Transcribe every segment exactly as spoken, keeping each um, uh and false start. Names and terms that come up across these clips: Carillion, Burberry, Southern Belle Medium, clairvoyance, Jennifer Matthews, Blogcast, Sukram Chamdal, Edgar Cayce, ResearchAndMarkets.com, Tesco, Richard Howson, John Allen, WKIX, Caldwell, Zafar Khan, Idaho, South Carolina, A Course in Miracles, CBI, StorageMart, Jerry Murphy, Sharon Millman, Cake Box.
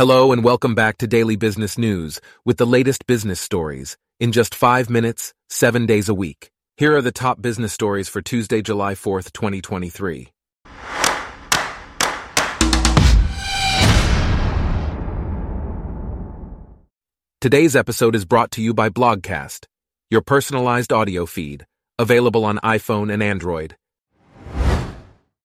Hello and welcome back to Daily Business News with the latest business stories in just five minutes, seven days a week. Here are the top business stories for Tuesday, July fourth, twenty twenty-three. Today's episode is brought to you by Blogcast, your personalized audio feed, available on iPhone and Android.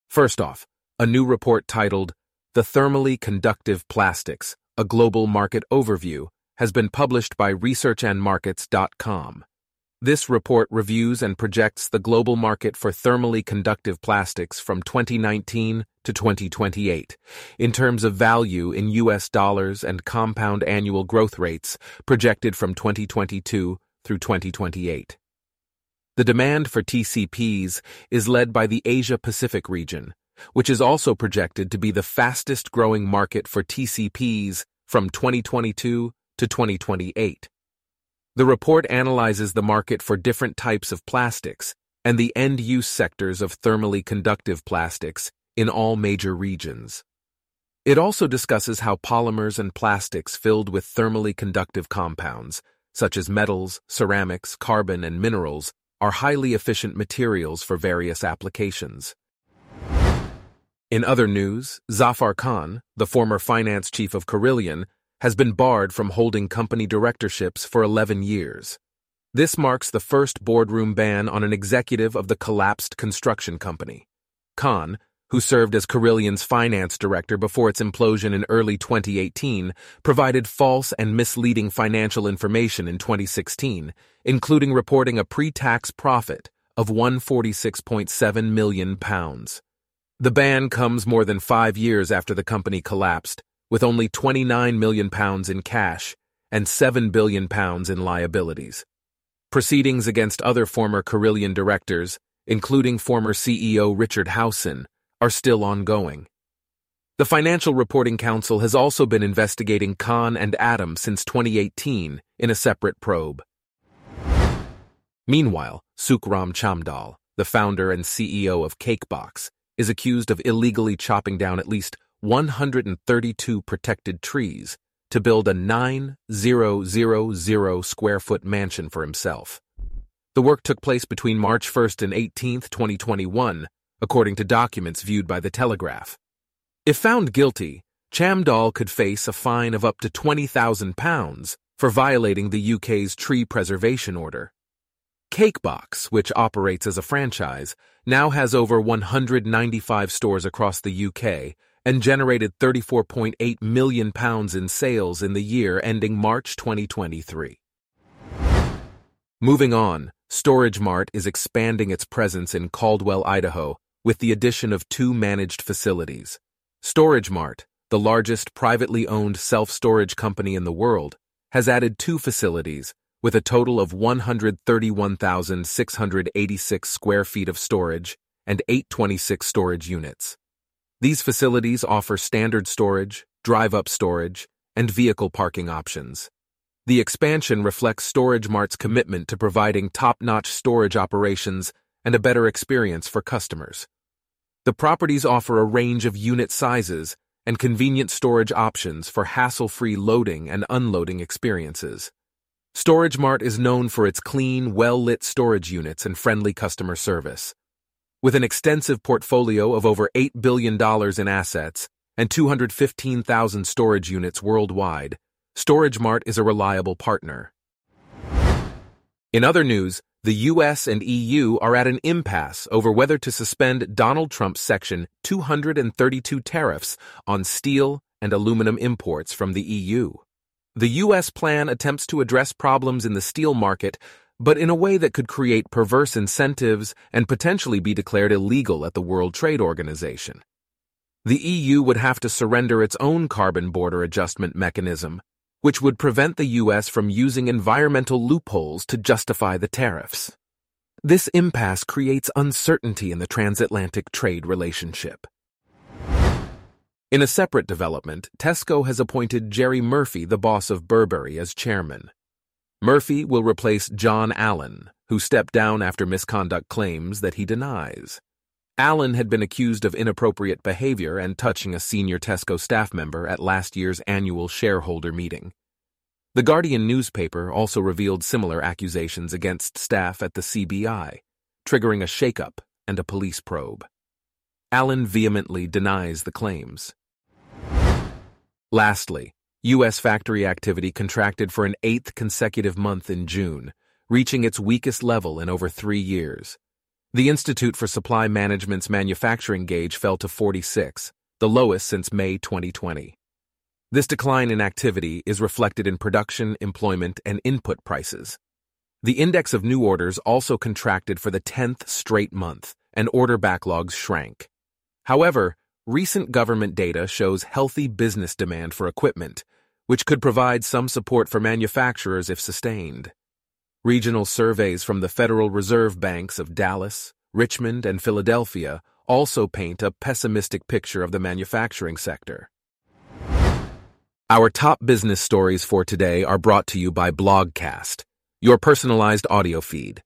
First off, a new report titled The Thermally Conductive Plastics, a Global Market Overview, has been published by Research and Markets dot com. This report reviews and projects the global market for thermally conductive plastics from twenty nineteen to twenty twenty-eight, in terms of value in U S dollars and compound annual growth rates projected from twenty twenty-two through twenty twenty-eight. The demand for T C Ps is led by the Asia-Pacific region, which is also projected to be the fastest-growing market for T C Ps from twenty twenty-two to twenty twenty-eight. The report analyzes the market for different types of plastics and the end-use sectors of thermally conductive plastics in all major regions. It also discusses how polymers and plastics filled with thermally conductive compounds, such as metals, ceramics, carbon, and minerals, are highly efficient materials for various applications. In other news, Zafar Khan, the former finance chief of Carillion, has been barred from holding company directorships for eleven years. This marks the first boardroom ban on an executive of the collapsed construction company. Khan, who served as Carillion's finance director before its implosion in early twenty eighteen, provided false and misleading financial information in twenty sixteen, including reporting a pre-tax profit of one hundred forty-six point seven million pounds. The ban comes more than five years after the company collapsed, with only twenty-nine million pounds in cash and seven billion pounds in liabilities. Proceedings against other former Carillion directors, including former C E O Richard Howson, are still ongoing. The Financial Reporting Council has also been investigating Khan and Adam since twenty eighteen in a separate probe. Meanwhile, Sukram Chamdal, the founder and C E O of Cakebox, is accused of illegally chopping down at least one hundred thirty-two protected trees to build a nine thousand square foot mansion for himself. The work took place between March first and eighteenth, twenty twenty-one, according to documents viewed by The Telegraph. If found guilty, Chamdal could face a fine of up to twenty thousand pounds for violating the U K's tree preservation order. Cakebox, which operates as a franchise, now has over one hundred ninety-five stores across the U K and generated thirty-four point eight million pounds in sales in the year ending March twenty twenty-three. Moving on, StorageMart is expanding its presence in Caldwell, Idaho, with the addition of two managed facilities. StorageMart, the largest privately owned self-storage company in the world, has added two facilities, with a total of one hundred thirty-one thousand six hundred eighty-six square feet of storage and eight hundred twenty-six storage units. These facilities offer standard storage, drive-up storage, and vehicle parking options. The expansion reflects StorageMart's commitment to providing top-notch storage operations and a better experience for customers. The properties offer a range of unit sizes and convenient storage options for hassle-free loading and unloading experiences. StorageMart is known for its clean, well-lit storage units and friendly customer service. With an extensive portfolio of over eight billion dollars in assets and two hundred fifteen thousand storage units worldwide, StorageMart is a reliable partner. In other news, the U S and E U are at an impasse over whether to suspend Donald Trump's Section two hundred thirty-two tariffs on steel and aluminum imports from the E U. The U S plan attempts to address problems in the steel market, but in a way that could create perverse incentives and potentially be declared illegal at the World Trade Organization. The E U would have to surrender its own carbon border adjustment mechanism, which would prevent the U S from using environmental loopholes to justify the tariffs. This impasse creates uncertainty in the transatlantic trade relationship. In a separate development, Tesco has appointed Jerry Murphy, the boss of Burberry, as chairman. Murphy will replace John Allen, who stepped down after misconduct claims that he denies. Allen had been accused of inappropriate behavior and touching a senior Tesco staff member at last year's annual shareholder meeting. The Guardian newspaper also revealed similar accusations against staff at the C B I, triggering a shakeup and a police probe. Allen vehemently denies the claims. Lastly, U S factory activity contracted for an eighth consecutive month in June, reaching its weakest level in over three years. The Institute for Supply Management's manufacturing gauge fell to forty-six, the lowest since May twenty twenty. This decline in activity is reflected in production, employment, and input prices. The index of new orders also contracted for the tenth straight month, and order backlogs shrank. However, recent government data shows healthy business demand for equipment, which could provide some support for manufacturers if sustained. Regional surveys from the Federal Reserve Banks of Dallas, Richmond, and Philadelphia also paint a pessimistic picture of the manufacturing sector. Our top business stories for today are brought to you by Blogcast, your personalized audio feed.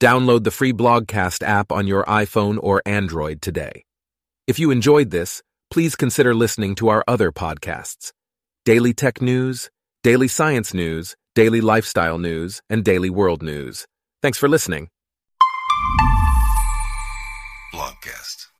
Download the free Blogcast app on your iPhone or Android today. If you enjoyed this, please consider listening to our other podcasts: Daily Tech News, Daily Science News, Daily Lifestyle News, and Daily World News. Thanks for listening. Blogcast.